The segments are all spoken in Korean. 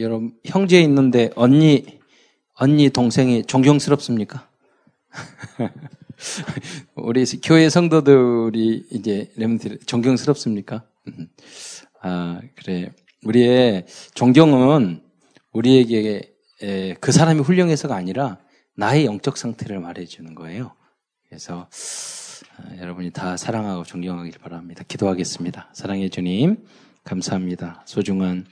여러분 형제 있는데 언니 동생이 존경스럽습니까? 우리 교회 성도들이 이제 여러분들 존경스럽습니까? 아 그래 우리의 존경은 우리에게 그 사람이 훌륭해서가 아니라 나의 영적 상태를 말해주는 거예요. 그래서 여러분이 다 사랑하고 존경하길 바랍니다. 기도하겠습니다. 사랑의 주님 감사합니다. 소중한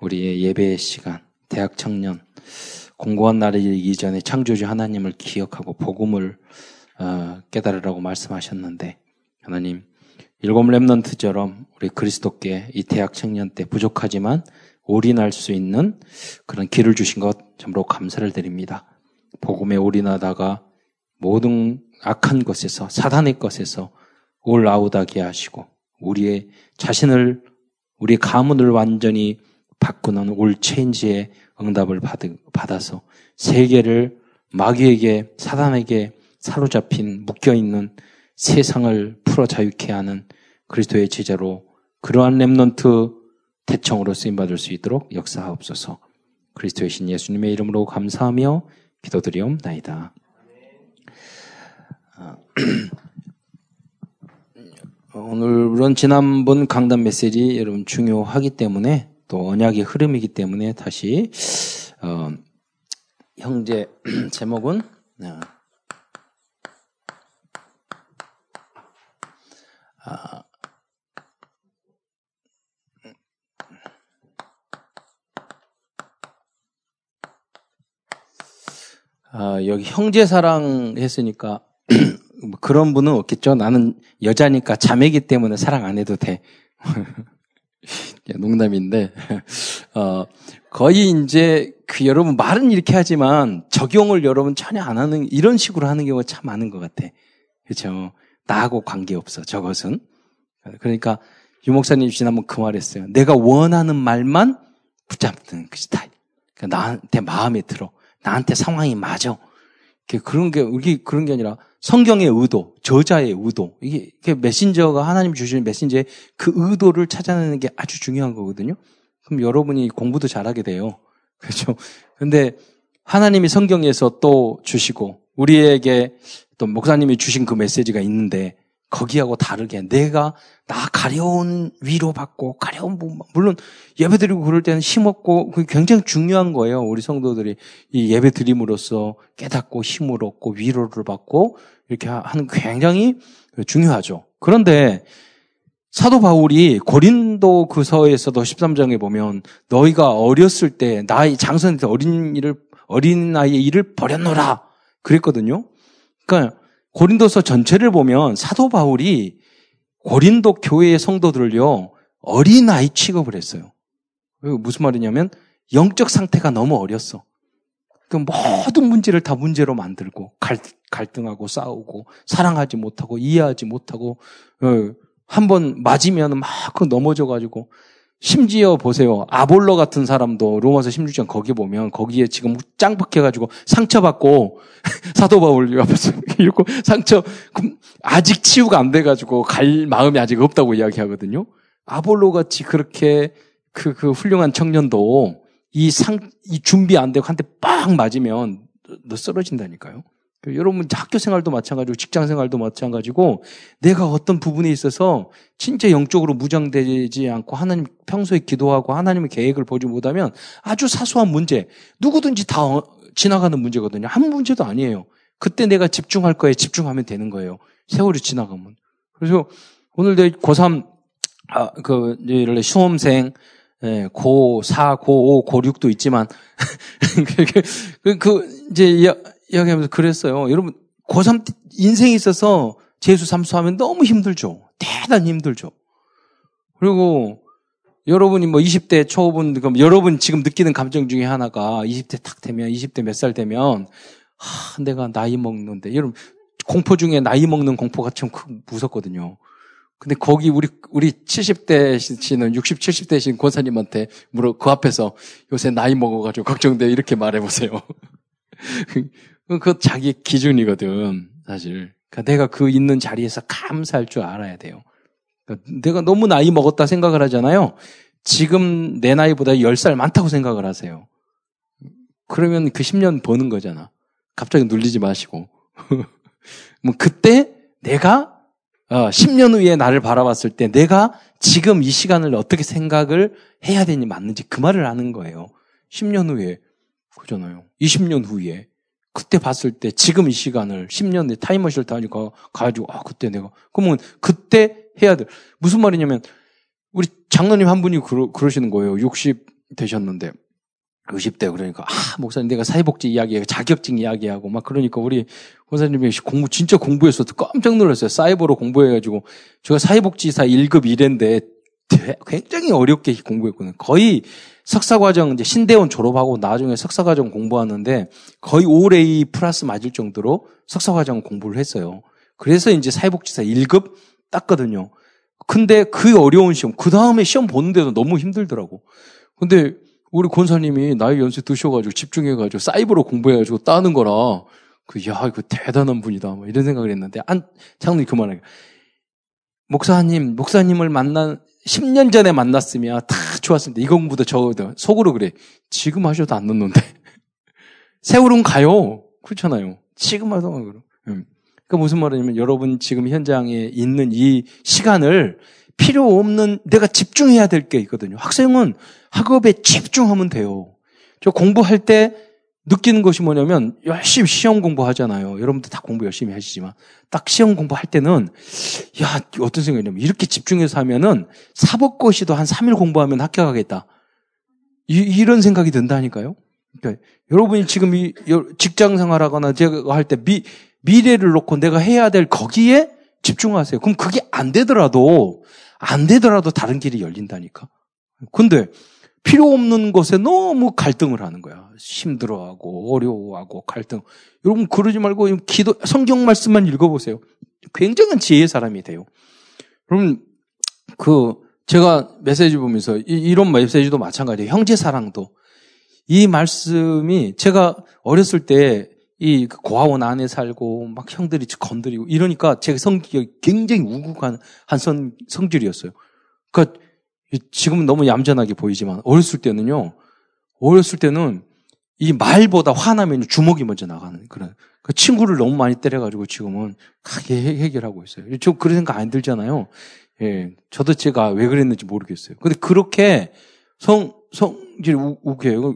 우리의 예배의 시간, 대학 청년, 공고한 날이 이전에 창조주 하나님을 기억하고 복음을 깨달으라고 말씀하셨는데 하나님 일곱 렘넌트처럼 우리 그리스도께 이 대학 청년 때 부족하지만 올인할 수 있는 그런 길을 주신 것 참으로 감사를 드립니다. 복음에 올인하다가 모든 악한 것에서 사단의 것에서 올아웃하게 하시고 우리의 자신을 우리의 가문을 완전히 바꾸는 올 체인지의 응답을 받아서 세계를 마귀에게 사단에게 사로잡힌 묶여있는 세상을 풀어 자유케 하는 그리스도의 제자로 그러한 렘넌트 대청으로 쓰임받을 수 있도록 역사하옵소서. 그리스도의 신 예수님의 이름으로 감사하며 기도드리옵나이다. 오늘은 지난번 강단 메시지 여러분 중요하기 때문에 또 언약의 흐름이기 때문에 다시 형제 제목은 여기 형제 사랑 했으니까 그런 분은 없겠죠. 나는 여자니까 자매기 때문에 사랑 안 해도 돼. 농담인데 거의 이제 그 여러분 말은 이렇게 하지만 적용을 여러분 전혀 안 하는 이런 식으로 하는 경우가 참 많은 것 같아. 그렇죠. 나하고 관계없어 저것은. 그러니까 유 목사님 지난번 그 말했어요. 내가 원하는 말만 붙잡는 그 스타일. 그러니까 나한테 마음에 들어. 나한테 상황이 맞아. 그런 게 아니라 성경의 의도, 저자의 의도, 이게 메신저가 하나님 주시는 메신저의 그 의도를 찾아내는 게 아주 중요한 거거든요. 그럼 여러분이 공부도 잘하게 돼요. 그렇죠? 근데 하나님이 성경에서 또 주시고 우리에게 또 목사님이 주신 그 메시지가 있는데 거기하고 다르게 내가 나 가려운 위로받고 가려운 물론 예배드리고 그럴 때는 힘없고 그게 굉장히 중요한 거예요. 우리 성도들이 이 예배드림으로써 깨닫고 힘을 얻고 위로를 받고 이렇게 하는 굉장히 중요하죠. 그런데 사도 바울이 고린도후서에서도 13장에 보면 너희가 어렸을 때 나의 장선에서 어린아이의 일을 버렸노라 그랬거든요. 그러니까 고린도서 전체를 보면 사도 바울이 고린도 교회의 성도들을요 어린아이 취급을 했어요. 무슨 말이냐면 영적 상태가 너무 어렸어. 그러니까 모든 문제를 다 문제로 만들고 갈등하고 싸우고 사랑하지 못하고 이해하지 못하고 한번 맞으면 막 넘어져가지고 심지어 보세요. 아볼로 같은 사람도 로마서 16장 거기 보면 거기에 지금 짱 박혀가지고 상처받고 사도 바울 앞에서 이렇게 상처 아직 치유가 안 돼가지고 갈 마음이 아직 없다고 이야기하거든요. 아볼로 같이 그렇게 그 훌륭한 청년도 이 준비 안 되고 한테 빵 맞으면 너 쓰러진다니까요. 여러분 학교 생활도 마찬가지고 직장 생활도 마찬가지고 내가 어떤 부분에 있어서 진짜 영적으로 무장되지 않고 하나님 평소에 기도하고 하나님의 계획을 보지 못하면 아주 사소한 문제 누구든지 다 지나가는 문제거든요. 아무 문제도 아니에요. 그때 내가 집중할 거에 집중하면 되는 거예요. 세월이 지나가면. 그래서 오늘 고3 수험생 예, 고4, 고5, 고6도 있지만 이야기하면서 그랬어요. 여러분 고3 때 인생에 있어서 재수 삼수하면 너무 힘들죠. 대단히 힘들죠. 그리고 여러분이 20대 초반 그럼 여러분 지금 느끼는 감정 중에 하나가 20대 딱 되면 20대 몇 살 되면 내가 나이 먹는데 여러분 공포 중에 나이 먹는 공포가 참 무섭거든요. 근데 거기 우리 70대시는 60, 70대신 권사님한테 그 앞에서 요새 나이 먹어가지고 걱정돼 이렇게 말해보세요. 그거 자기 기준이거든, 사실. 그러니까 내가 그 있는 자리에서 감사할 줄 알아야 돼요. 그러니까 내가 너무 나이 먹었다 생각을 하잖아요. 지금 내 나이보다 10살 많다고 생각을 하세요. 그러면 그 10년 버는 거잖아. 갑자기 눌리지 마시고. 뭐 그때 내가 10년 후에 나를 바라봤을 때 내가 지금 이 시간을 어떻게 생각을 해야 되니 맞는지 그 말을 하는 거예요. 10년 후에 그잖아요. 20년 후에 그때 봤을 때 지금 이 시간을 10년 후에 타임머신을 타니까 가지고 그때 내가 그러면 그때 해야 돼. 무슨 말이냐면 우리 장로님 한 분이 그러시는 거예요. 60 되셨는데 60대 그러니까 목사님 내가 사회복지 이야기하고 자격증 이야기하고 막 그러니까 우리 권사님이 공부 진짜 공부했어요. 깜짝 놀랐어요. 사이버로 공부해가지고 제가 사회복지사 1급 1회인데 굉장히 어렵게 공부했거든요. 거의 석사과정 이제 신대원 졸업하고 나중에 석사과정 공부하는데 거의 올A 플러스 맞을 정도로 석사과정 공부를 했어요. 그래서 이제 사회복지사 1급 땄거든요. 근데 그 어려운 시험 그 다음에 시험 보는데도 너무 힘들더라고. 근데 우리 권사님이 나이 연세 드셔가지고 집중해가지고 사이버로 공부해가지고 따는 거라 이거 대단한 분이다 뭐 이런 생각을 했는데 장로님 그만하게 목사님을 10년 전에 만났으면 다 좋았을 텐데 이 공부도 속으로 그래 지금 하셔도 안 늦는데 세월은 가요 그렇잖아요 지금 하셔도 안 그래요. 그러니까 무슨 말이냐면 여러분 지금 현장에 있는 이 시간을 필요 없는 내가 집중해야 될 게 있거든요. 학생은 학업에 집중하면 돼요. 저 공부할 때 느끼는 것이 뭐냐면 열심히 시험 공부하잖아요. 여러분들 다 공부 열심히 하시지만 딱 시험 공부할 때는 어떤 생각이냐면 이렇게 집중해서 하면은 사법고시도 한 3일 공부하면 합격하겠다. 이런 생각이 든다니까요. 그러니까 여러분이 지금 직장생활하거나 제가 할 때 미래를 놓고 내가 해야 될 거기에 집중하세요. 그럼 그게 안 되더라도 다른 길이 열린다니까. 근데 필요 없는 것에 너무 갈등을 하는 거야. 힘들어하고 어려워하고 갈등. 여러분 그러지 말고 기도 성경 말씀만 읽어보세요. 굉장한 지혜의 사람이 돼요. 여러분 제가 메시지 보면서 이런 메시지도 마찬가지예요. 형제 사랑도 이 말씀이 제가 어렸을 때 이 고아원 안에 살고 막 형들이 건드리고 이러니까 제 성격이 굉장히 우국한 성질이었어요. 그러니까 지금은 너무 얌전하게 보이지만 어렸을 때는 이 말보다 화나면 주먹이 먼저 나가는 그런 그러니까 친구를 너무 많이 때려가지고 지금은 크게 해결하고 있어요. 저 그런 생각 안 들잖아요. 예, 저도 제가 왜 그랬는지 모르겠어요. 근데 그렇게 성질이 우국해요.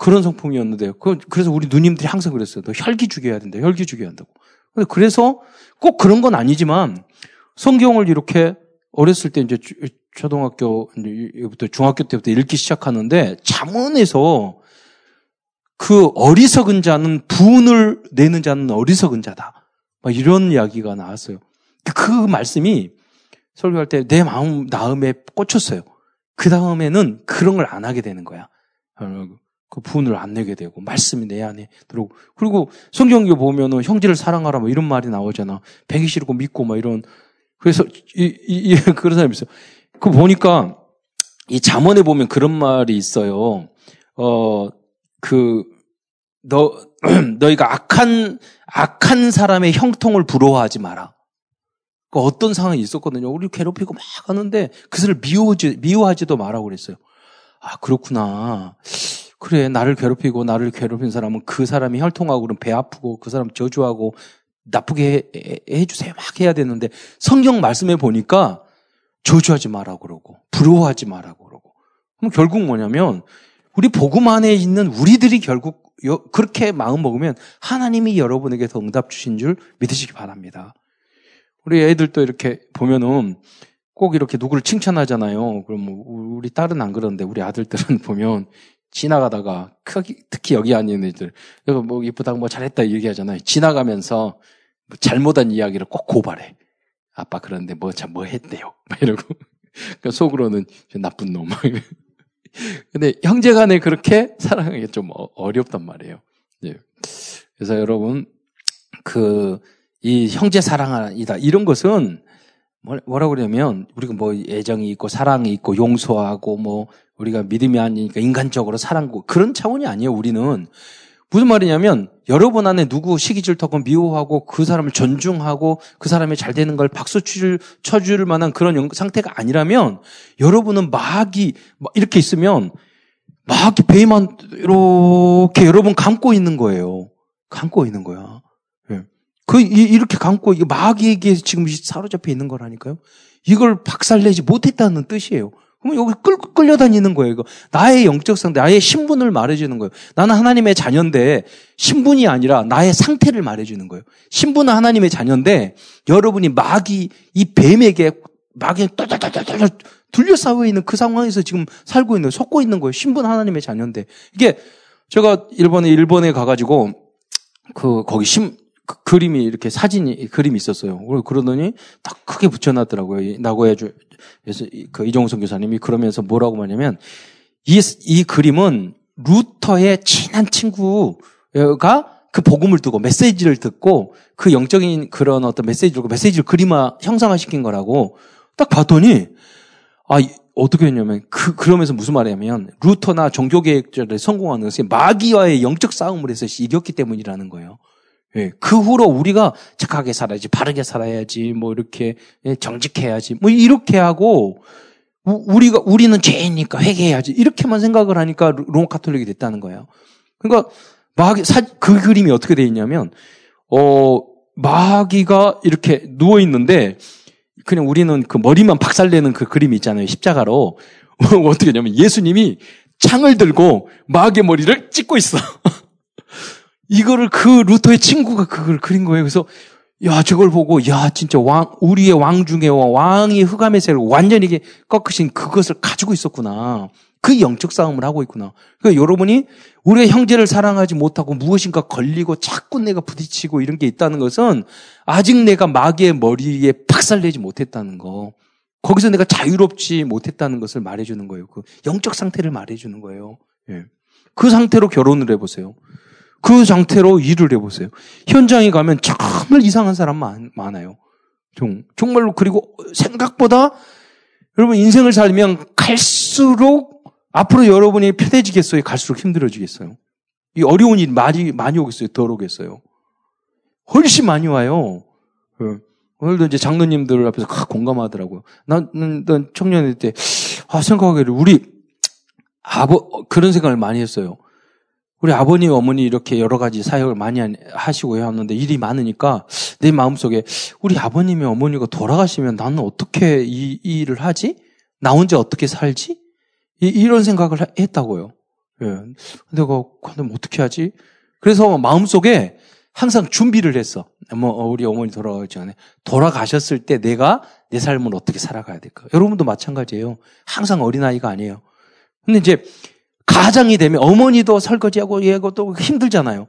그런 성품이었는데, 그래서 우리 누님들이 항상 그랬어요. 너 혈기 죽여야 된다. 혈기 죽여야 한다고. 근데 그래서 꼭 그런 건 아니지만, 성경을 이렇게 어렸을 때 이제 중학교 때부터 읽기 시작하는데, 잠언에서 그 어리석은 자는 분을 내는 자는 어리석은 자다. 막 이런 이야기가 나왔어요. 그 말씀이 설교할 때 내 마음에 꽂혔어요. 그 다음에는 그런 걸 안 하게 되는 거야. 그 분을 안 내게 되고 말씀이 내 안에 들어오고 그리고 성경에 보면은 형제를 사랑하라 뭐 이런 말이 나오잖아. 배기 싫고 믿고 막 이런 그래서 그런 사람이 있어요. 그 보니까 이 잠언에 보면 그런 말이 있어요. 너희가 악한 사람의 형통을 부러워하지 마라. 그 어떤 상황이 있었거든요. 우리 괴롭히고 막 하는데 그들을 미워하지도 마라 그랬어요. 그렇구나. 그래, 나를 괴롭힌 사람은 그 사람이 혈통하고 그럼 배 아프고 그 사람 저주하고 나쁘게 해주세요. 막 해야 되는데 성경 말씀에 보니까 저주하지 말라고 그러고 부러워하지 말라고 그러고 그럼 결국 뭐냐면 우리 복음 안에 있는 우리들이 결국 그렇게 마음 먹으면 하나님이 여러분에게 더 응답 주신 줄 믿으시기 바랍니다. 우리 애들도 이렇게 보면은 꼭 이렇게 누구를 칭찬하잖아요. 그럼 우리 딸은 안 그러는데 우리 아들들은 보면 지나가다가 특히 여기 아닌 애들 이거 뭐 이쁘다고 뭐 잘했다 얘기하잖아요. 지나가면서 뭐 잘못한 이야기를 꼭 고발해. 아빠 그런데 뭐 했대요. 막 이러고 그러니까 속으로는 나쁜 놈. 근데 형제간에 그렇게 사랑하기 좀 어렵단 말이에요. 예. 그래서 여러분 이 형제 사랑이다 이런 것은 뭐라고 그러냐면 우리가 뭐 애정이 있고 사랑이 있고 용서하고 뭐 우리가 믿음이 아니니까 인간적으로 사랑하고 그런 차원이 아니에요. 우리는 무슨 말이냐면 여러분 안에 누구 시기질투하고 미워하고 그 사람을 존중하고 그 사람이 잘 되는 걸 박수 쳐줄 만한 그런 상태가 아니라면 여러분은 마귀 이렇게 있으면 마귀 베이만 이렇게 여러분 감고 있는 거예요. 감고 있는 거야. 이렇게 감고 마귀에게 지금 사로잡혀 있는 거라니까요. 이걸 박살내지 못했다는 뜻이에요. 그럼 여기 끌려다니는 거예요. 이거 나의 영적 상태, 나의 신분을 말해주는 거예요. 나는 하나님의 자녀인데 신분이 아니라 나의 상태를 말해주는 거예요. 신분은 하나님의 자녀인데 여러분이 마귀, 이 뱀에게 마귀에 떨떨떨떨 둘러싸여 있는 그 상황에서 지금 살고 있는, 속고 있는 거예요. 신분 하나님의 자녀인데. 이게 제가 일본에 가가지고 거기 그림이 이렇게 그림이 있었어요. 그러더니 딱 크게 붙여놨더라고요. 나고야에서 그 이종성 교사님이 그러면서 뭐라고 말하냐면 이 그림은 루터의 친한 친구가 그 복음을 두고 메시지를 듣고 그 영적인 그런 어떤 메시지를 그림화 형상화시킨 거라고 딱 봤더니 어떻게 했냐면 그러면서 무슨 말이냐면 루터나 종교개혁자들이 성공하는 것은 마귀와의 영적 싸움을 해서 이겼기 때문이라는 거예요. 예, 그 후로 우리가 착하게 살아야지, 바르게 살아야지, 이렇게, 정직해야지, 이렇게 하고, 우리는 죄이니까 회개해야지, 이렇게만 생각을 하니까 로마 카톨릭이 됐다는 거예요. 그러니까, 그 그림이 어떻게 되어 있냐면, 마귀가 이렇게 누워있는데, 그냥 우리는 그 머리만 박살내는 그 그림이 있잖아요, 십자가로. 어떻게 하냐면, 예수님이 창을 들고 마귀의 머리를 찢고 있어. 이거를 그 루터의 친구가 그걸 그린 거예요. 그래서, 저걸 보고, 진짜 우리의 왕 중에 왕이 흑암의 세를 완전히 이게 꺾으신 그것을 가지고 있었구나. 그 영적 싸움을 하고 있구나. 그러니까 여러분이 우리의 형제를 사랑하지 못하고 무엇인가 걸리고 자꾸 내가 부딪히고 이런 게 있다는 것은 아직 내가 마귀의 머리에 박살내지 못했다는 거. 거기서 내가 자유롭지 못했다는 것을 말해주는 거예요. 그 영적 상태를 말해주는 거예요. 예. 그 상태로 결혼을 해보세요. 그 상태로 일을 해보세요. 현장에 가면 정말 이상한 사람 많아요. 정말로. 그리고 생각보다 여러분 인생을 살면 갈수록 앞으로 여러분이 편해지겠어요? 갈수록 힘들어지겠어요? 이 어려운 일 많이 오겠어요? 덜 오겠어요? 훨씬 많이 와요. 오늘도 이제 장로님들 앞에서 공감하더라고요. 난 청년일 때 생각하기를 그런 생각을 많이 했어요. 우리 아버님, 어머니 이렇게 여러 가지 사역을 많이 하시고 하는데 일이 많으니까 내 마음속에 우리 아버님이 어머니가 돌아가시면 나는 어떻게 이 일을 하지? 나 혼자 어떻게 살지? 이런 생각을 했다고요. 예. 근데 어떻게 하지? 그래서 마음속에 항상 준비를 했어. 우리 어머니 돌아가기 전에 돌아가셨을 때 내가 내 삶을 어떻게 살아가야 될까? 여러분도 마찬가지예요. 항상 어린아이가 아니에요. 근데 이제 가장이 되면 어머니도 설거지하고 얘가 또 힘들잖아요.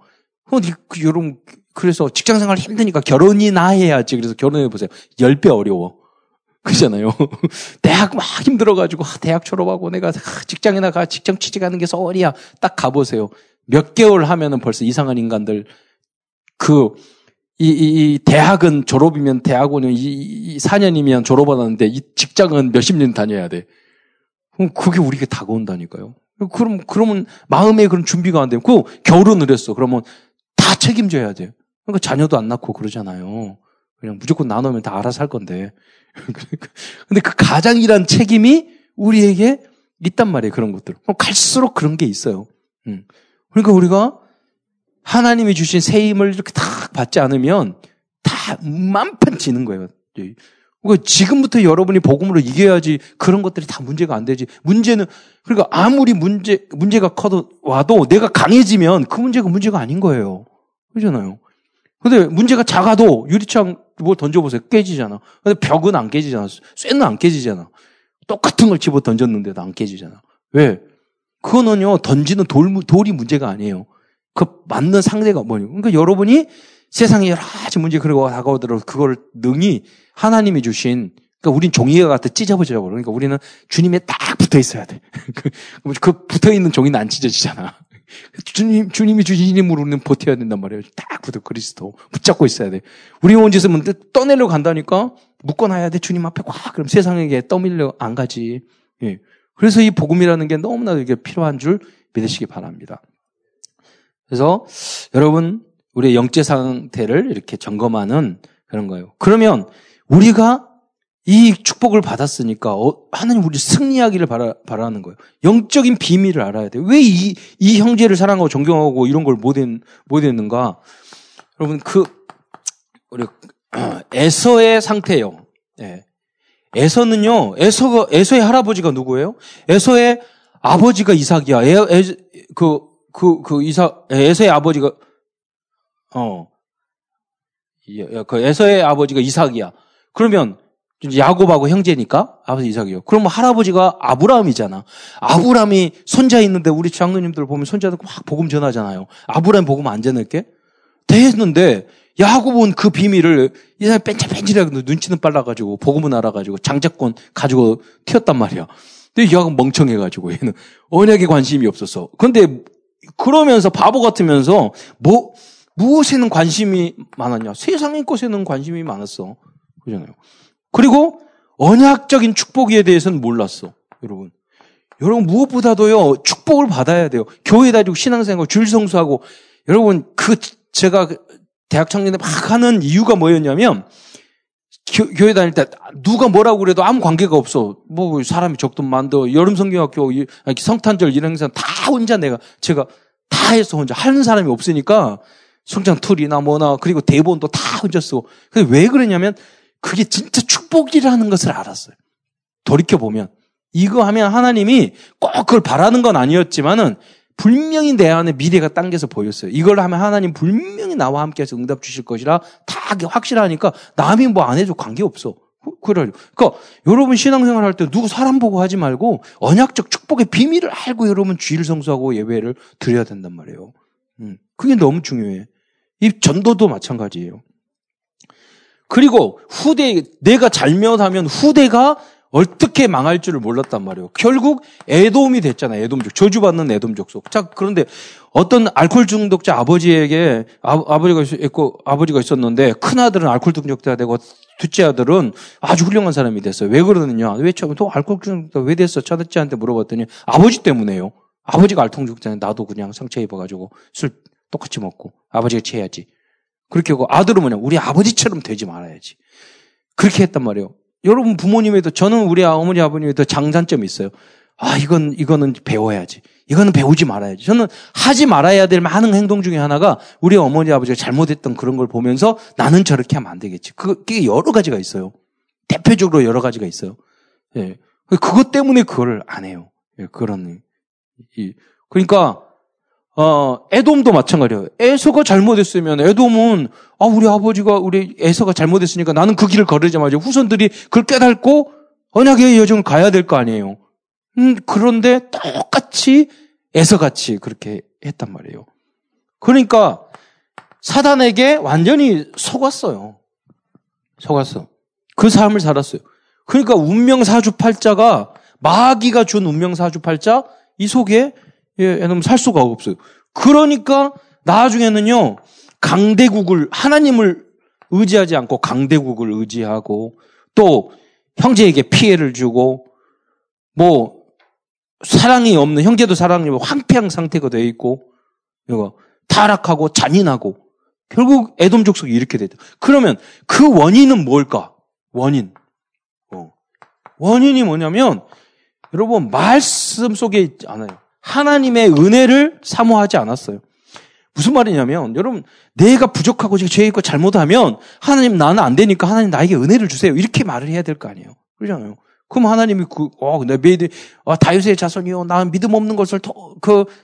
여러분 그래서 직장생활 힘드니까 결혼이나 해야지. 그래서 결혼해 보세요. 10배 어려워. 그러잖아요. 대학 막 힘들어가지고 대학 졸업하고 내가 직장이나 가 직장 취직하는 게 소원이야. 딱 가보세요. 몇 개월 하면은 벌써 이상한 인간들 대학은 졸업이면 대학원은 4년이면 졸업하는데 이 직장은 몇십 년 다녀야 돼. 그럼 그게 우리에게 다가온다니까요. 그러면 마음에 그런 준비가 안 되면, 결혼을 했어. 그러면 다 책임져야 돼요. 그러니까 자녀도 안 낳고 그러잖아요. 그냥 무조건 나누면 다 알아서 할 건데. 근데 그 가장이란 책임이 우리에게 있단 말이에요. 그런 것들. 갈수록 그런 게 있어요. 그러니까 우리가 하나님이 주신 새 힘을 이렇게 딱 받지 않으면 다 만판 지는 거예요. 그러니까 지금부터 여러분이 복음으로 이겨야지 그런 것들이 다 문제가 안 되지. 문제는, 그러니까 아무리 문제가 와도 내가 강해지면 그 문제가 아닌 거예요. 그러잖아요. 근데 문제가 작아도 유리창 뭐 던져보세요. 깨지잖아. 근데 벽은 안 깨지잖아. 쇠는 안 깨지잖아. 똑같은 걸 집어 던졌는데도 안 깨지잖아. 왜? 그거는요, 던지는 돌이 문제가 아니에요. 그 맞는 상대가 뭐예요. 그러니까 여러분이 세상에 여러 가지 문제 그리고 다가오더라도 그걸 능히 하나님이 주신, 그러니까 우린 종이와 같아 찢어버리라고. 그러니까 우리는 주님에 딱 붙어 있어야 돼. 그 붙어 있는 종이는 안 찢어지잖아. 주님이 주신 힘으로 우리는 버텨야 된단 말이에요. 딱 붙어, 그리스도 붙잡고 있어야 돼. 우리 온 짓은 떠내려고 간다니까 묶어놔야 돼. 주님 앞에 꽉. 그럼 세상에게 떠밀려 안 가지. 예. 그래서 이 복음이라는 게 너무나 이게 필요한 줄 믿으시기 바랍니다. 그래서 여러분 우리의 영적 상태를 이렇게 점검하는 그런 거예요. 그러면 우리가 이 축복을 받았으니까 하나님 우리 승리하기를 바라는 거예요. 영적인 비밀을 알아야 돼요. 왜 이 형제를 사랑하고 존경하고 이런 걸 못 했는가? 여러분 우리 에서의 상태예요. 예. 에서는요. 에서의 할아버지가 누구예요? 에서의 아버지가 이삭이야. 에서의 아버지가 에서의 아버지가 이삭이야. 그러면 야곱하고 형제니까 아버지 이삭이요. 그럼 할아버지가 아브라함이잖아. 아브라함이 손자 있는데 우리 장로님들 보면 손자들 막 복음 전하잖아요. 아브라함 복음 안 전할게? 됐는데 야곱은 그 비밀을 이 사람이 뺀질뺀질하게 눈치는 빨라가지고 복음은 알아가지고 장자권 가지고 튀었단 말이야. 근데 야곱은 멍청해가지고 얘는 언약에 관심이 없었어. 근데 그러면서 바보 같으면서 무엇에는 관심이 많았냐? 세상의 것에는 관심이 많았어. 그러잖아요. 그리고 언약적인 축복에 대해서는 몰랐어. 여러분 무엇보다도요. 축복을 받아야 돼요. 교회 다니고 신앙생활 주일 성수하고 여러분 제가 대학 청년에 막 하는 이유가 뭐였냐면 교회 다닐 때 누가 뭐라고 그래도 아무 관계가 없어. 뭐 사람이 적든 많든 여름 성경학교 성탄절 이런 행사 다 혼자 제가 다 해서 혼자 하는 사람이 없으니까 성장 툴이나 뭐나 그리고 대본도 다 혼자 쓰고. 근데 왜 그러냐면 그게 진짜 축복이라는 것을 알았어요. 돌이켜보면. 이거 하면 하나님이 꼭 그걸 바라는 건 아니었지만은 분명히 내 안에 미래가 당겨서 보였어요. 이걸 하면 하나님 분명히 나와 함께해서 응답 주실 것이라 다 확실하니까 남이 뭐 안 해줘 관계없어. 그러니까 여러분 신앙생활 할 때 누구 사람 보고 하지 말고 언약적 축복의 비밀을 알고 여러분 주일 성수하고 예배를 드려야 된단 말이에요. 그게 너무 중요해. 이 전도도 마찬가지예요. 그리고 내가 잘못하면 후대가 어떻게 망할 줄을 몰랐단 말이에요. 결국 에돔이 됐잖아요. 에돔족. 저주받는 에돔족 속. 자, 그런데 어떤 알코올 중독자 아버지에게 아버지가 있었는데 큰 아들은 알코올 중독자가 되고 둘째 아들은 아주 훌륭한 사람이 됐어요. 왜 그러느냐? 왜 처음에 또 알코올 중독자 왜 됐어? 첫째한테 물어봤더니 아버지 때문에요. 아버지가 알통 중독자는 나도 그냥 상처 입어가지고 술 똑같이 먹고 아버지가 취해야지. 그렇게 하고 아들은 뭐냐? 우리 아버지처럼 되지 말아야지. 그렇게 했단 말이에요. 여러분 부모님에도 저는 우리 어머니 아버님에도 장단점이 있어요. 이거는 배워야지. 이거는 배우지 말아야지. 저는 하지 말아야 될 많은 행동 중에 하나가 우리 어머니 아버지가 잘못했던 그런 걸 보면서 나는 저렇게 하면 안 되겠지. 그게 여러 가지가 있어요. 대표적으로 여러 가지가 있어요. 예. 그것 때문에 그걸 안 해요. 예, 그러니까 에돔도 마찬가지예요. 에서가 잘못했으면 에돔은 우리 에서가 잘못했으니까 나는 그 길을 걸으자마자 후손들이 그걸 깨닫고 언약의 여정을 가야 될 거 아니에요. 그런데 똑같이 에서같이 그렇게 했단 말이에요. 그러니까 사단에게 완전히 속았어. 그 삶을 살았어요. 그러니까 운명사주팔자가 마귀가 준 운명사주팔자 이 속에 애는 살 수가 없어요. 그러니까 나중에는요 하나님을 의지하지 않고 강대국을 의지하고 또 형제에게 피해를 주고 사랑이 없는 형제도 사랑이 없는 황폐한 상태가 돼 있고 타락하고 잔인하고 결국 에돔족 속이 이렇게 됐다. 그러면 그 원인은 뭘까? 원인이 뭐냐면 여러분 말씀 속에 있지 않아요. 하나님의 은혜를 사모하지 않았어요. 무슨 말이냐면 여러분 내가 부족하고 죄 있고 잘못하면 하나님 나는 안 되니까 하나님 나에게 은혜를 주세요. 이렇게 말을 해야 될 거 아니에요. 그러잖아요. 그럼 하나님이 다윗의 자손이요 나는 믿음 없는 것을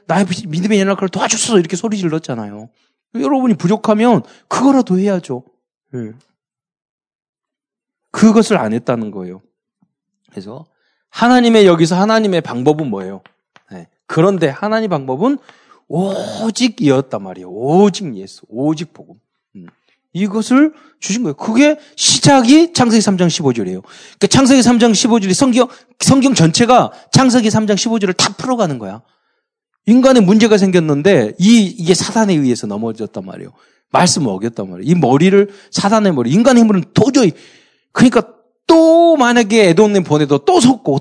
나의 믿음의 연약함을 도와주소서 이렇게 소리 질렀잖아요. 여러분이 부족하면 그거라도 해야죠. 네. 그것을 안 했다는 거예요. 그래서 하나님의 방법은 뭐예요? 그런데 하나님 방법은 오직 이었단 말이에요. 오직 예수, 오직 복음. 이것을 주신 거예요. 그게 시작이 창세기 3장 15절이에요. 그러니까 창세기 3장 15절이 성경 전체가 창세기 3장 15절을 다 풀어가는 거야. 인간의 문제가 생겼는데 이게 사단에 의해서 넘어졌단 말이에요. 말씀을 어겼단 말이에요. 이 머리를 사단의 머리, 인간의 힘으로는 도저히 그러니까 또 만약에 애돈님 보내도 또 섞고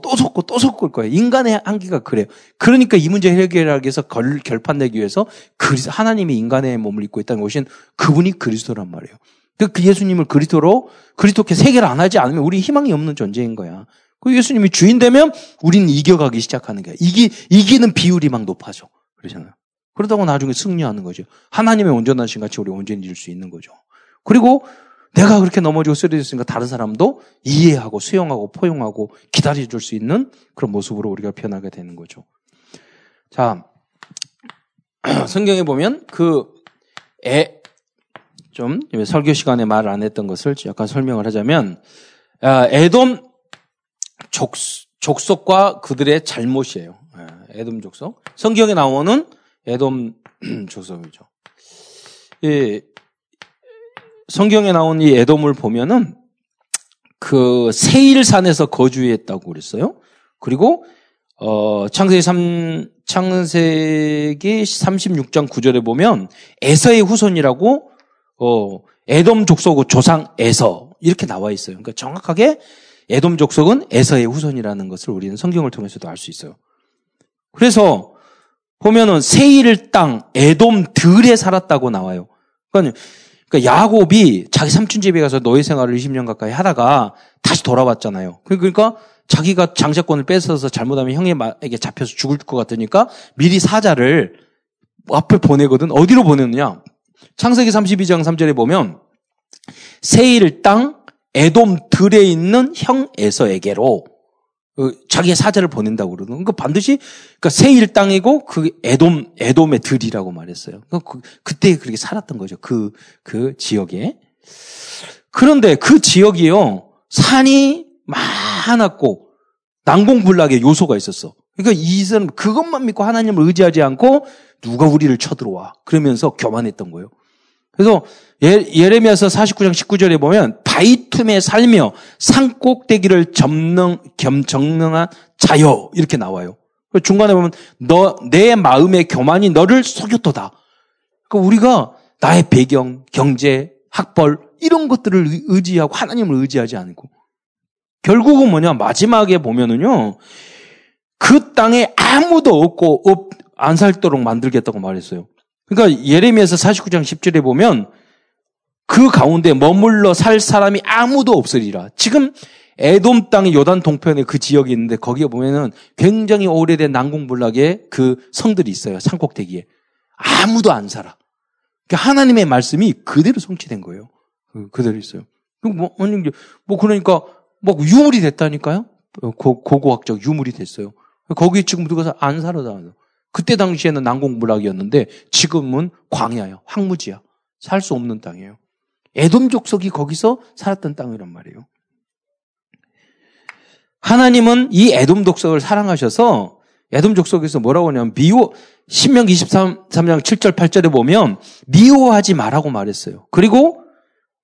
올 거예요. 인간의 한계가 그래요. 그러니까 이 문제 해결하기 위해서 결판내기 위해서 하나님이 인간의 몸을 입고 있다는 것은 그분이 그리스도란 말이에요. 그 예수님을 그리스도께 세계를 안 하지 않으면 우리 희망이 없는 존재인 거야. 그 예수님이 주인 되면 우리는 이겨가기 시작하는 거야. 이기는 비율이 막 높아져. 그러잖아요. 그러다가 나중에 승리하는 거죠. 하나님의 온전하신 같이 우리 온전히 질 수 있는 거죠. 그리고 내가 그렇게 넘어지고 쓰러졌으니까 다른 사람도 이해하고 수용하고 포용하고 기다려줄 수 있는 그런 모습으로 우리가 변하게 되는 거죠. 자, 성경에 보면 좀 설교 시간에 말을 안 했던 것을 약간 설명을 하자면 에돔 족속과 그들의 잘못이에요. 에돔 족속. 성경에 나오는 에돔 족속이죠. 이 성경에 나온 이 에돔을 보면은 그 세일산에서 거주했다고 그랬어요. 그리고 창세기 36장 9절에 보면 에서의 후손이라고 에돔 족속의 조상 에서 이렇게 나와 있어요. 그러니까 정확하게 에돔 족속은 에서의 후손이라는 것을 우리는 성경을 통해서도 알 수 있어요. 그래서 보면은 세일 땅 에돔들에 살았다고 나와요. 그러니까 야곱이 자기 삼촌 집에 가서 노예 생활을 20년 가까이 하다가 다시 돌아왔잖아요. 그러니까 자기가 장자권을 뺏어서 잘못하면 형에게 잡혀서 죽을 것 같으니까 미리 사자를 앞을 보내거든. 어디로 보냈느냐? 창세기 32장 3절에 보면 세일 땅 에돔들에 있는 형 에서에게로 자기의 사자를 보낸다고 그러는. 그러니까 반드시 세일 땅이고 그 에돔의 들이라고 말했어요. 그때 그렇게 살았던 거죠. 그 지역에. 그런데 그 지역이요 산이 많았고 난공불락의 요소가 있었어. 그러니까 이 사람 그것만 믿고 하나님을 의지하지 않고 누가 우리를 쳐들어와 그러면서 교만했던 거예요. 그래서 예레미야서 49장 19절에 보면 바위틈에 살며 산꼭대기를 정령한 자여 이렇게 나와요. 중간에 보면 내 마음의 교만이 너를 속였도다. 그러니까 우리가 나의 배경, 경제, 학벌 이런 것들을 의지하고 하나님을 의지하지 않고 결국은 뭐냐 마지막에 보면은요 그 땅에 아무도 없고 안 살도록 만들겠다고 말했어요. 그러니까 예레미야서 49장 10절에 보면 그 가운데 머물러 살 사람이 아무도 없으리라. 지금 에돔 땅의 요단 동편에 그 지역이 있는데 거기에 보면은 굉장히 오래된 난공불락의 그 성들이 있어요. 산꼭대기에. 아무도 안 살아. 그러니까 하나님의 말씀이 그대로 성취된 거예요. 그대로 있어요. 그러니까 뭐 유물이 됐다니까요. 고고학적 유물이 됐어요. 거기에 지금 누가 안 살아. 그때 당시에는 난공불락이었는데 지금은 광야야. 황무지야. 살 수 없는 땅이에요. 에돔 족속이 거기서 살았던 땅이란 말이에요. 하나님은 이 에돔 족속을 사랑하셔서 에돔 족속에서 뭐라고 하냐면 신명기 23장 7절 8절에 보면 미워하지 말라고 말했어요. 그리고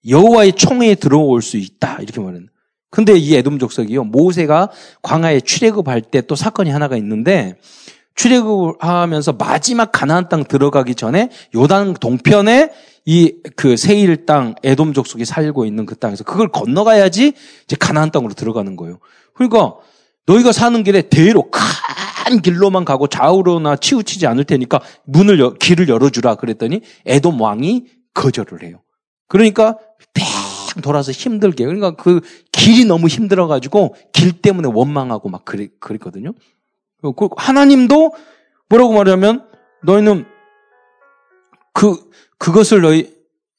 여호와의 총회에 들어올 수 있다. 이렇게 말했어요. 근데 이 에돔 족속이요. 모세가 광야에 출애굽할 때 또 사건이 하나가 있는데 출애굽하면서 마지막 가나안 땅 들어가기 전에 요단 동편에 그 세일 땅 에돔 족속이 살고 있는 그 땅에서 그걸 건너가야지 이제 가나안 땅으로 들어가는 거예요. 그러니까 너희가 사는 길에 대로 큰 길로만 가고 좌우로나 치우치지 않을 테니까 길을 열어주라 그랬더니 에돔 왕이 거절을 해요. 그러니까 돌아서 힘들게. 그러니까 그 길이 너무 힘들어가지고 길 때문에 원망하고 막 그랬거든요. 하나님도 뭐라고 말하면 너희는 그것을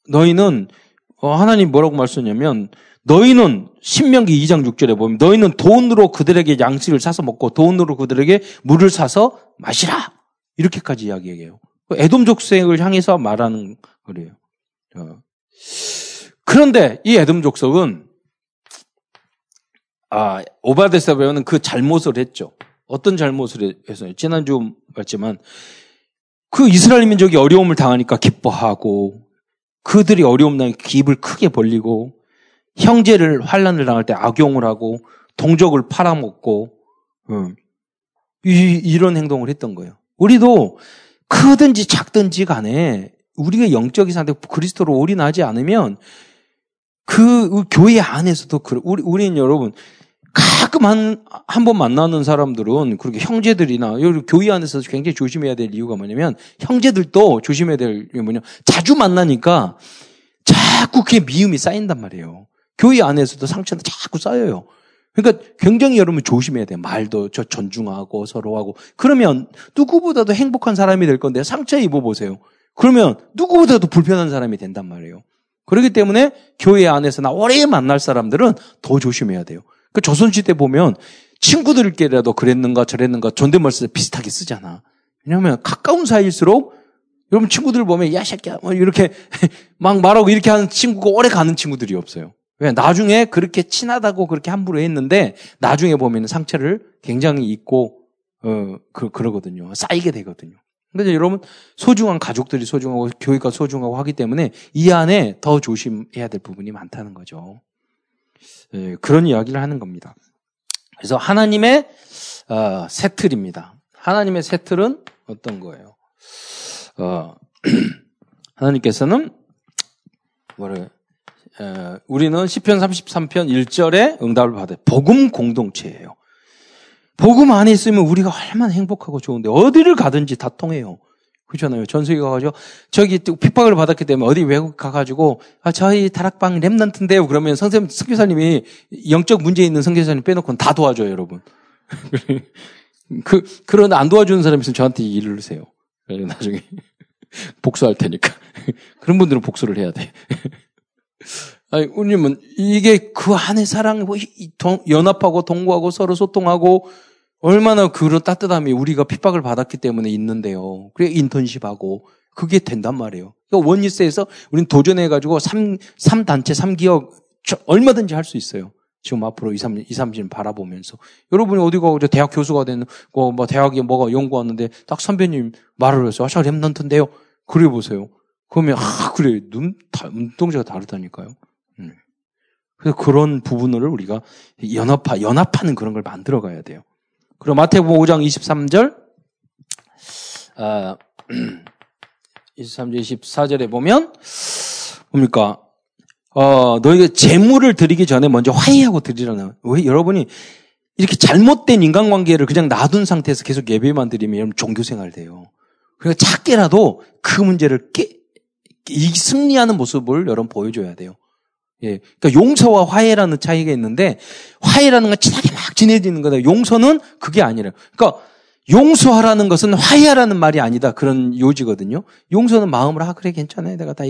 너희는 하나님 뭐라고 말씀하냐면 너희는 신명기 2장 6절에 보면 너희는 돈으로 그들에게 양식을 사서 먹고 돈으로 그들에게 물을 사서 마시라 이렇게까지 이야기해요. 에돔 족속을 향해서 말하는 거래요. 그런데 이 에돔 족속은 오바댜서 배우는 그 잘못을 했죠. 어떤 잘못을 해서요? 지난주 봤지만 그 이스라엘 민족이 어려움을 당하니까 기뻐하고 그들이 어려움 당하니까 입을 크게 벌리고 형제를 환난을 당할 때 악용을 하고 동족을 팔아먹고 이런 행동을 했던 거예요. 우리도 크든지 작든지 간에 우리가 영적인 상태 그리스도로 올인하지 않으면 그 교회 안에서도 우리는 여러분 가끔 한 번 만나는 사람들은 그렇게 형제들이나 교회 안에서 굉장히 조심해야 될 이유가 뭐냐면 형제들도 조심해야 될 이유가 뭐냐면 자주 만나니까 자꾸 그게 미움이 쌓인단 말이에요. 교회 안에서도 상처는 자꾸 쌓여요. 그러니까 굉장히 여러분 조심해야 돼요. 말도 존중하고 서로하고 그러면 누구보다도 행복한 사람이 될 건데 상처 입어보세요. 그러면 누구보다도 불편한 사람이 된단 말이에요. 그렇기 때문에 교회 안에서나 오래 만날 사람들은 더 조심해야 돼요. 그 조선시대 보면 친구들끼리라도 그랬는가 저랬는가 존댓말 쓰 비슷하게 쓰잖아. 왜냐하면 가까운 사이일수록 여러분 친구들 보면 야 새끼야 이렇게 막 말하고 이렇게 하는 친구가 오래 가는 친구들이 없어요. 왜? 나중에 그렇게 친하다고 그렇게 함부로 했는데 나중에 보면 상처를 굉장히 입고 그러거든요. 쌓이게 되거든요. 그런데 여러분 소중한 가족들이 소중하고 교회가 소중하고 하기 때문에 이 안에 더 조심해야 될 부분이 많다는 거죠. 예, 그런 이야기를 하는 겁니다. 그래서 하나님의 새 틀입니다. 하나님의 새 틀은 어떤 거예요? 하나님께서는 우리는 시편 33편 1절에 응답을 받아요. 복음 공동체예요. 복음 안에 있으면 우리가 얼마나 행복하고 좋은데 어디를 가든지 다 통해요. 그렇잖아요. 전 세계 가가지고 저기 핍박을 받았기 때문에 어디 외국 가가지고 저희 다락방 렘넌트인데요. 그러면 선교사님이 영적 문제 있는 선교사님 빼놓고는 다 도와줘요, 여러분. 그런 안 도와주는 사람 있으면 저한테 이르세요. 나중에 복수할 테니까. 그런 분들은 복수를 해야 돼. 아니, 우리는 이게 그 안에 사랑, 연합하고 동거하고 서로 소통하고. 얼마나 그런 따뜻함이 우리가 핍박을 받았기 때문에 있는데요. 그래 인턴십하고 그게 된단 말이에요. 그러니까 원리스에서 우린 도전해가지고 3단체, 3기업 얼마든지 할 수 있어요. 지금 앞으로 2, 3년 바라보면서. 여러분이 어디 가고 대학 교수가 되는 거, 뭐 대학에 뭐가 연구하는데 딱 선배님 말을 해서 저 랩런트인데요. 그래 보세요. 그러면 그래 눈동자가 다르다니까요. 그래서 그런 부분을 우리가 연합하는 그런 걸 만들어 가야 돼요. 그리고 마태복음 5장 23절, 23절, 24절에 보면, 뭡니까? 너희가 재물을 드리기 전에 먼저 화해하고 드리라는. 왜 여러분이 이렇게 잘못된 인간관계를 그냥 놔둔 상태에서 계속 예배만 드리면 여러분 종교생활 돼요. 그러니까 작게라도 그 문제를 승리하는 모습을 여러분 보여줘야 돼요. 예. 그러니까 용서와 화해라는 차이가 있는데 화해라는 건 친하게 막 지내지는 거다. 용서는 그게 아니라. 그러니까 용서하라는 것은 화해하라는 말이 아니다. 그런 요지거든요. 용서는 마음으로 그래 괜찮아요. 내가 다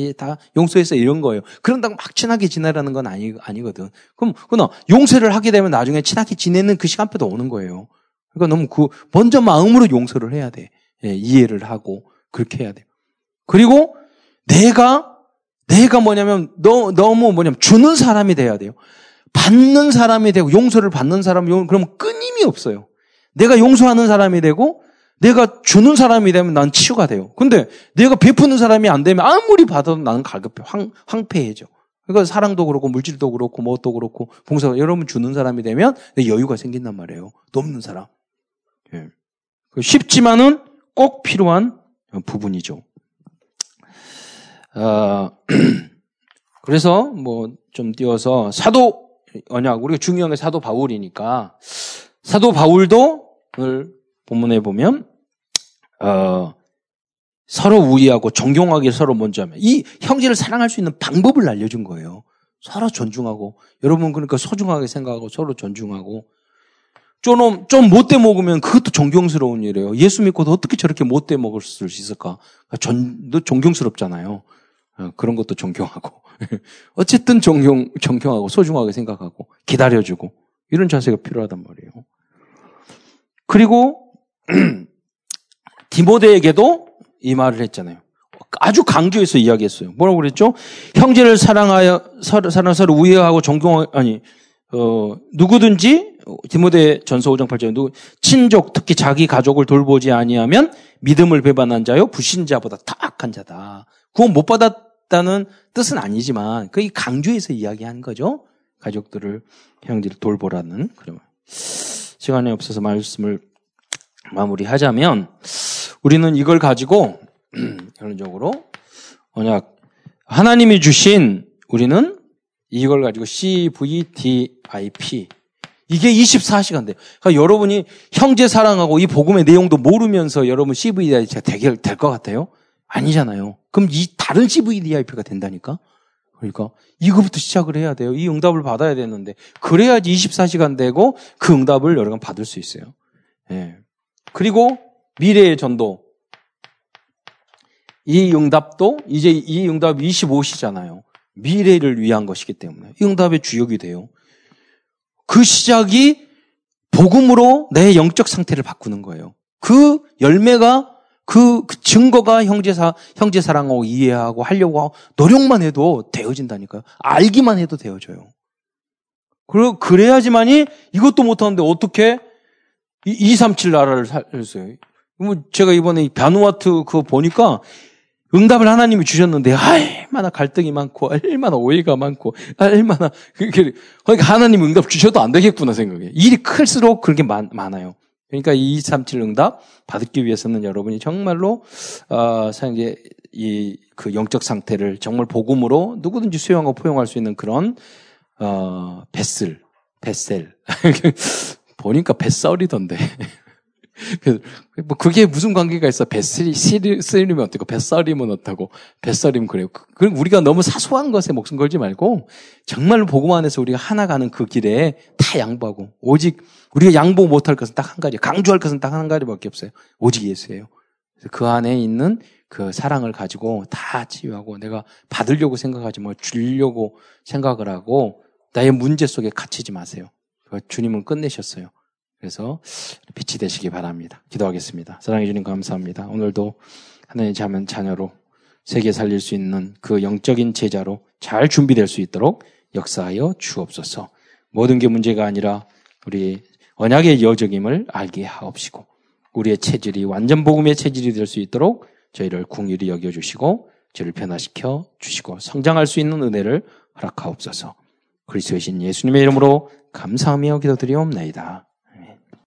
용서했어 이런 거예요. 그런다고 막 친하게 지내라는 건 아니거든. 그럼 그러나 용서를 하게 되면 나중에 친하게 지내는 그 시간표도 오는 거예요. 그러니까 너무 먼저 마음으로 용서를 해야 돼. 예, 이해를 하고 그렇게 해야 돼요. 그리고 내가 뭐냐면 너무 뭐냐면 주는 사람이 돼야 돼요. 받는 사람이 되고 용서를 받는 사람이 그러면 끊임이 없어요. 내가 용서하는 사람이 되고 내가 주는 사람이 되면 난 치유가 돼요. 근데 내가 베푸는 사람이 안 되면 아무리 받아도 나는 갈급해 황폐해져. 그러니까 사랑도 그렇고 물질도 그렇고 무엇도 그렇고 봉사 여러분 주는 사람이 되면 내 여유가 생긴단 말이에요. 돕는 사람. 예. 쉽지만은 꼭 필요한 부분이죠. 그래서 좀 띄워서 사도 언약 우리가 중요한 게 사도 바울이니까 사도 바울도 오늘 본문에 보면 서로 우애하고 존경하게 서로 먼저 하면 이 형제를 사랑할 수 있는 방법을 알려준 거예요. 서로 존중하고 여러분 그러니까 소중하게 생각하고 서로 존중하고 좀 못돼 먹으면 그것도 존경스러운 일이에요. 예수 믿고도 어떻게 저렇게 못돼 먹을 수 있을까? 존경스럽잖아요. 그런 것도 존경하고 어쨌든 존경하고 소중하게 생각하고 기다려주고 이런 자세가 필요하단 말이에요. 그리고 디모데에게도 이 말을 했잖아요. 아주 강조해서 이야기했어요. 뭐라고 그랬죠? 형제를 사랑하여 서로 우애하고 존경하고 누구든지 디모데 전서 5장 8절에 친족 특히 자기 가족을 돌보지 아니하면 믿음을 배반한 자요 불신자보다 더 악한 자다. 구원 못 받았다는 뜻은 아니지만 그게 강조해서 이야기한 거죠. 가족들을 형제를 돌보라는. 그러면 시간이 없어서 말씀을 마무리하자면 우리는 이걸 가지고 결론적으로 언약 하나님이 주신 우리는 이걸 가지고 CVDIP 이게 24시간 돼요. 그러니까 여러분이 형제 사랑하고 이 복음의 내용도 모르면서 여러분 CVDIP가 될 것 같아요? 아니잖아요. 그럼 이 다른 CVDIP가 된다니까? 그러니까 이거부터 시작을 해야 돼요. 이 응답을 받아야 되는데 그래야지 24시간 되고 그 응답을 여러분 받을 수 있어요. 예. 그리고 미래의 전도 이 응답도 이제 이 응답이 25시잖아요. 미래를 위한 것이기 때문에 이 응답의 주역이 돼요. 그 시작이 복음으로 내 영적 상태를 바꾸는 거예요. 그 열매가 그 증거가 형제 사랑하고 이해하고 하려고 하고 노력만 해도 되어진다니까요. 알기만 해도 되어져요. 그리고 그래야지만이 이것도 못하는데 어떻게 237 나라를 살렸어요. 제가 이번에 바누아투 그거 보니까 응답을 하나님이 주셨는데 얼마나 갈등이 많고 얼마나 오해가 많고 얼마나 그러니까 하나님 응답 주셔도 안 되겠구나 생각해. 일이 클수록 그렇게 많아요. 그러니까 237 응답 받기 위해서는 여러분이 정말로 이제 이 그 영적 상태를 정말 복음으로 누구든지 수용하고 포용할 수 있는 그런 뱃셀 보니까 뱃살이던데. 뭐 그게 무슨 관계가 있어? 뱃살이 쓰리면 어떻고 뱃살이면 어떻고 뱃살이면 그래요. 그럼 우리가 너무 사소한 것에 목숨 걸지 말고 정말로 복음 안에서 우리가 하나 가는 그 길에 다 양보하고 오직 우리가 양보 못할 것은 딱 한 가지, 강조할 것은 딱 한 가지밖에 없어요. 오직 예수예요. 그래서 그 안에 있는 그 사랑을 가지고 다 치유하고 내가 받으려고 생각하지 뭐 주려고 생각을 하고 나의 문제 속에 갇히지 마세요. 주님은 끝내셨어요. 그래서 빛이 되시기 바랍니다. 기도하겠습니다. 사랑해 주님 감사합니다. 오늘도 하나님의 자녀로 세계 살릴 수 있는 그 영적인 제자로 잘 준비될 수 있도록 역사하여 주옵소서. 모든 게 문제가 아니라 우리 언약의 여정임을 알게 하옵시고 우리의 체질이 완전 복음의 체질이 될 수 있도록 저희를 긍휼히 여겨주시고 저를 변화시켜 주시고 성장할 수 있는 은혜를 허락하옵소서. 그리스도의 신 예수님의 이름으로 감사하며 기도드리옵나이다.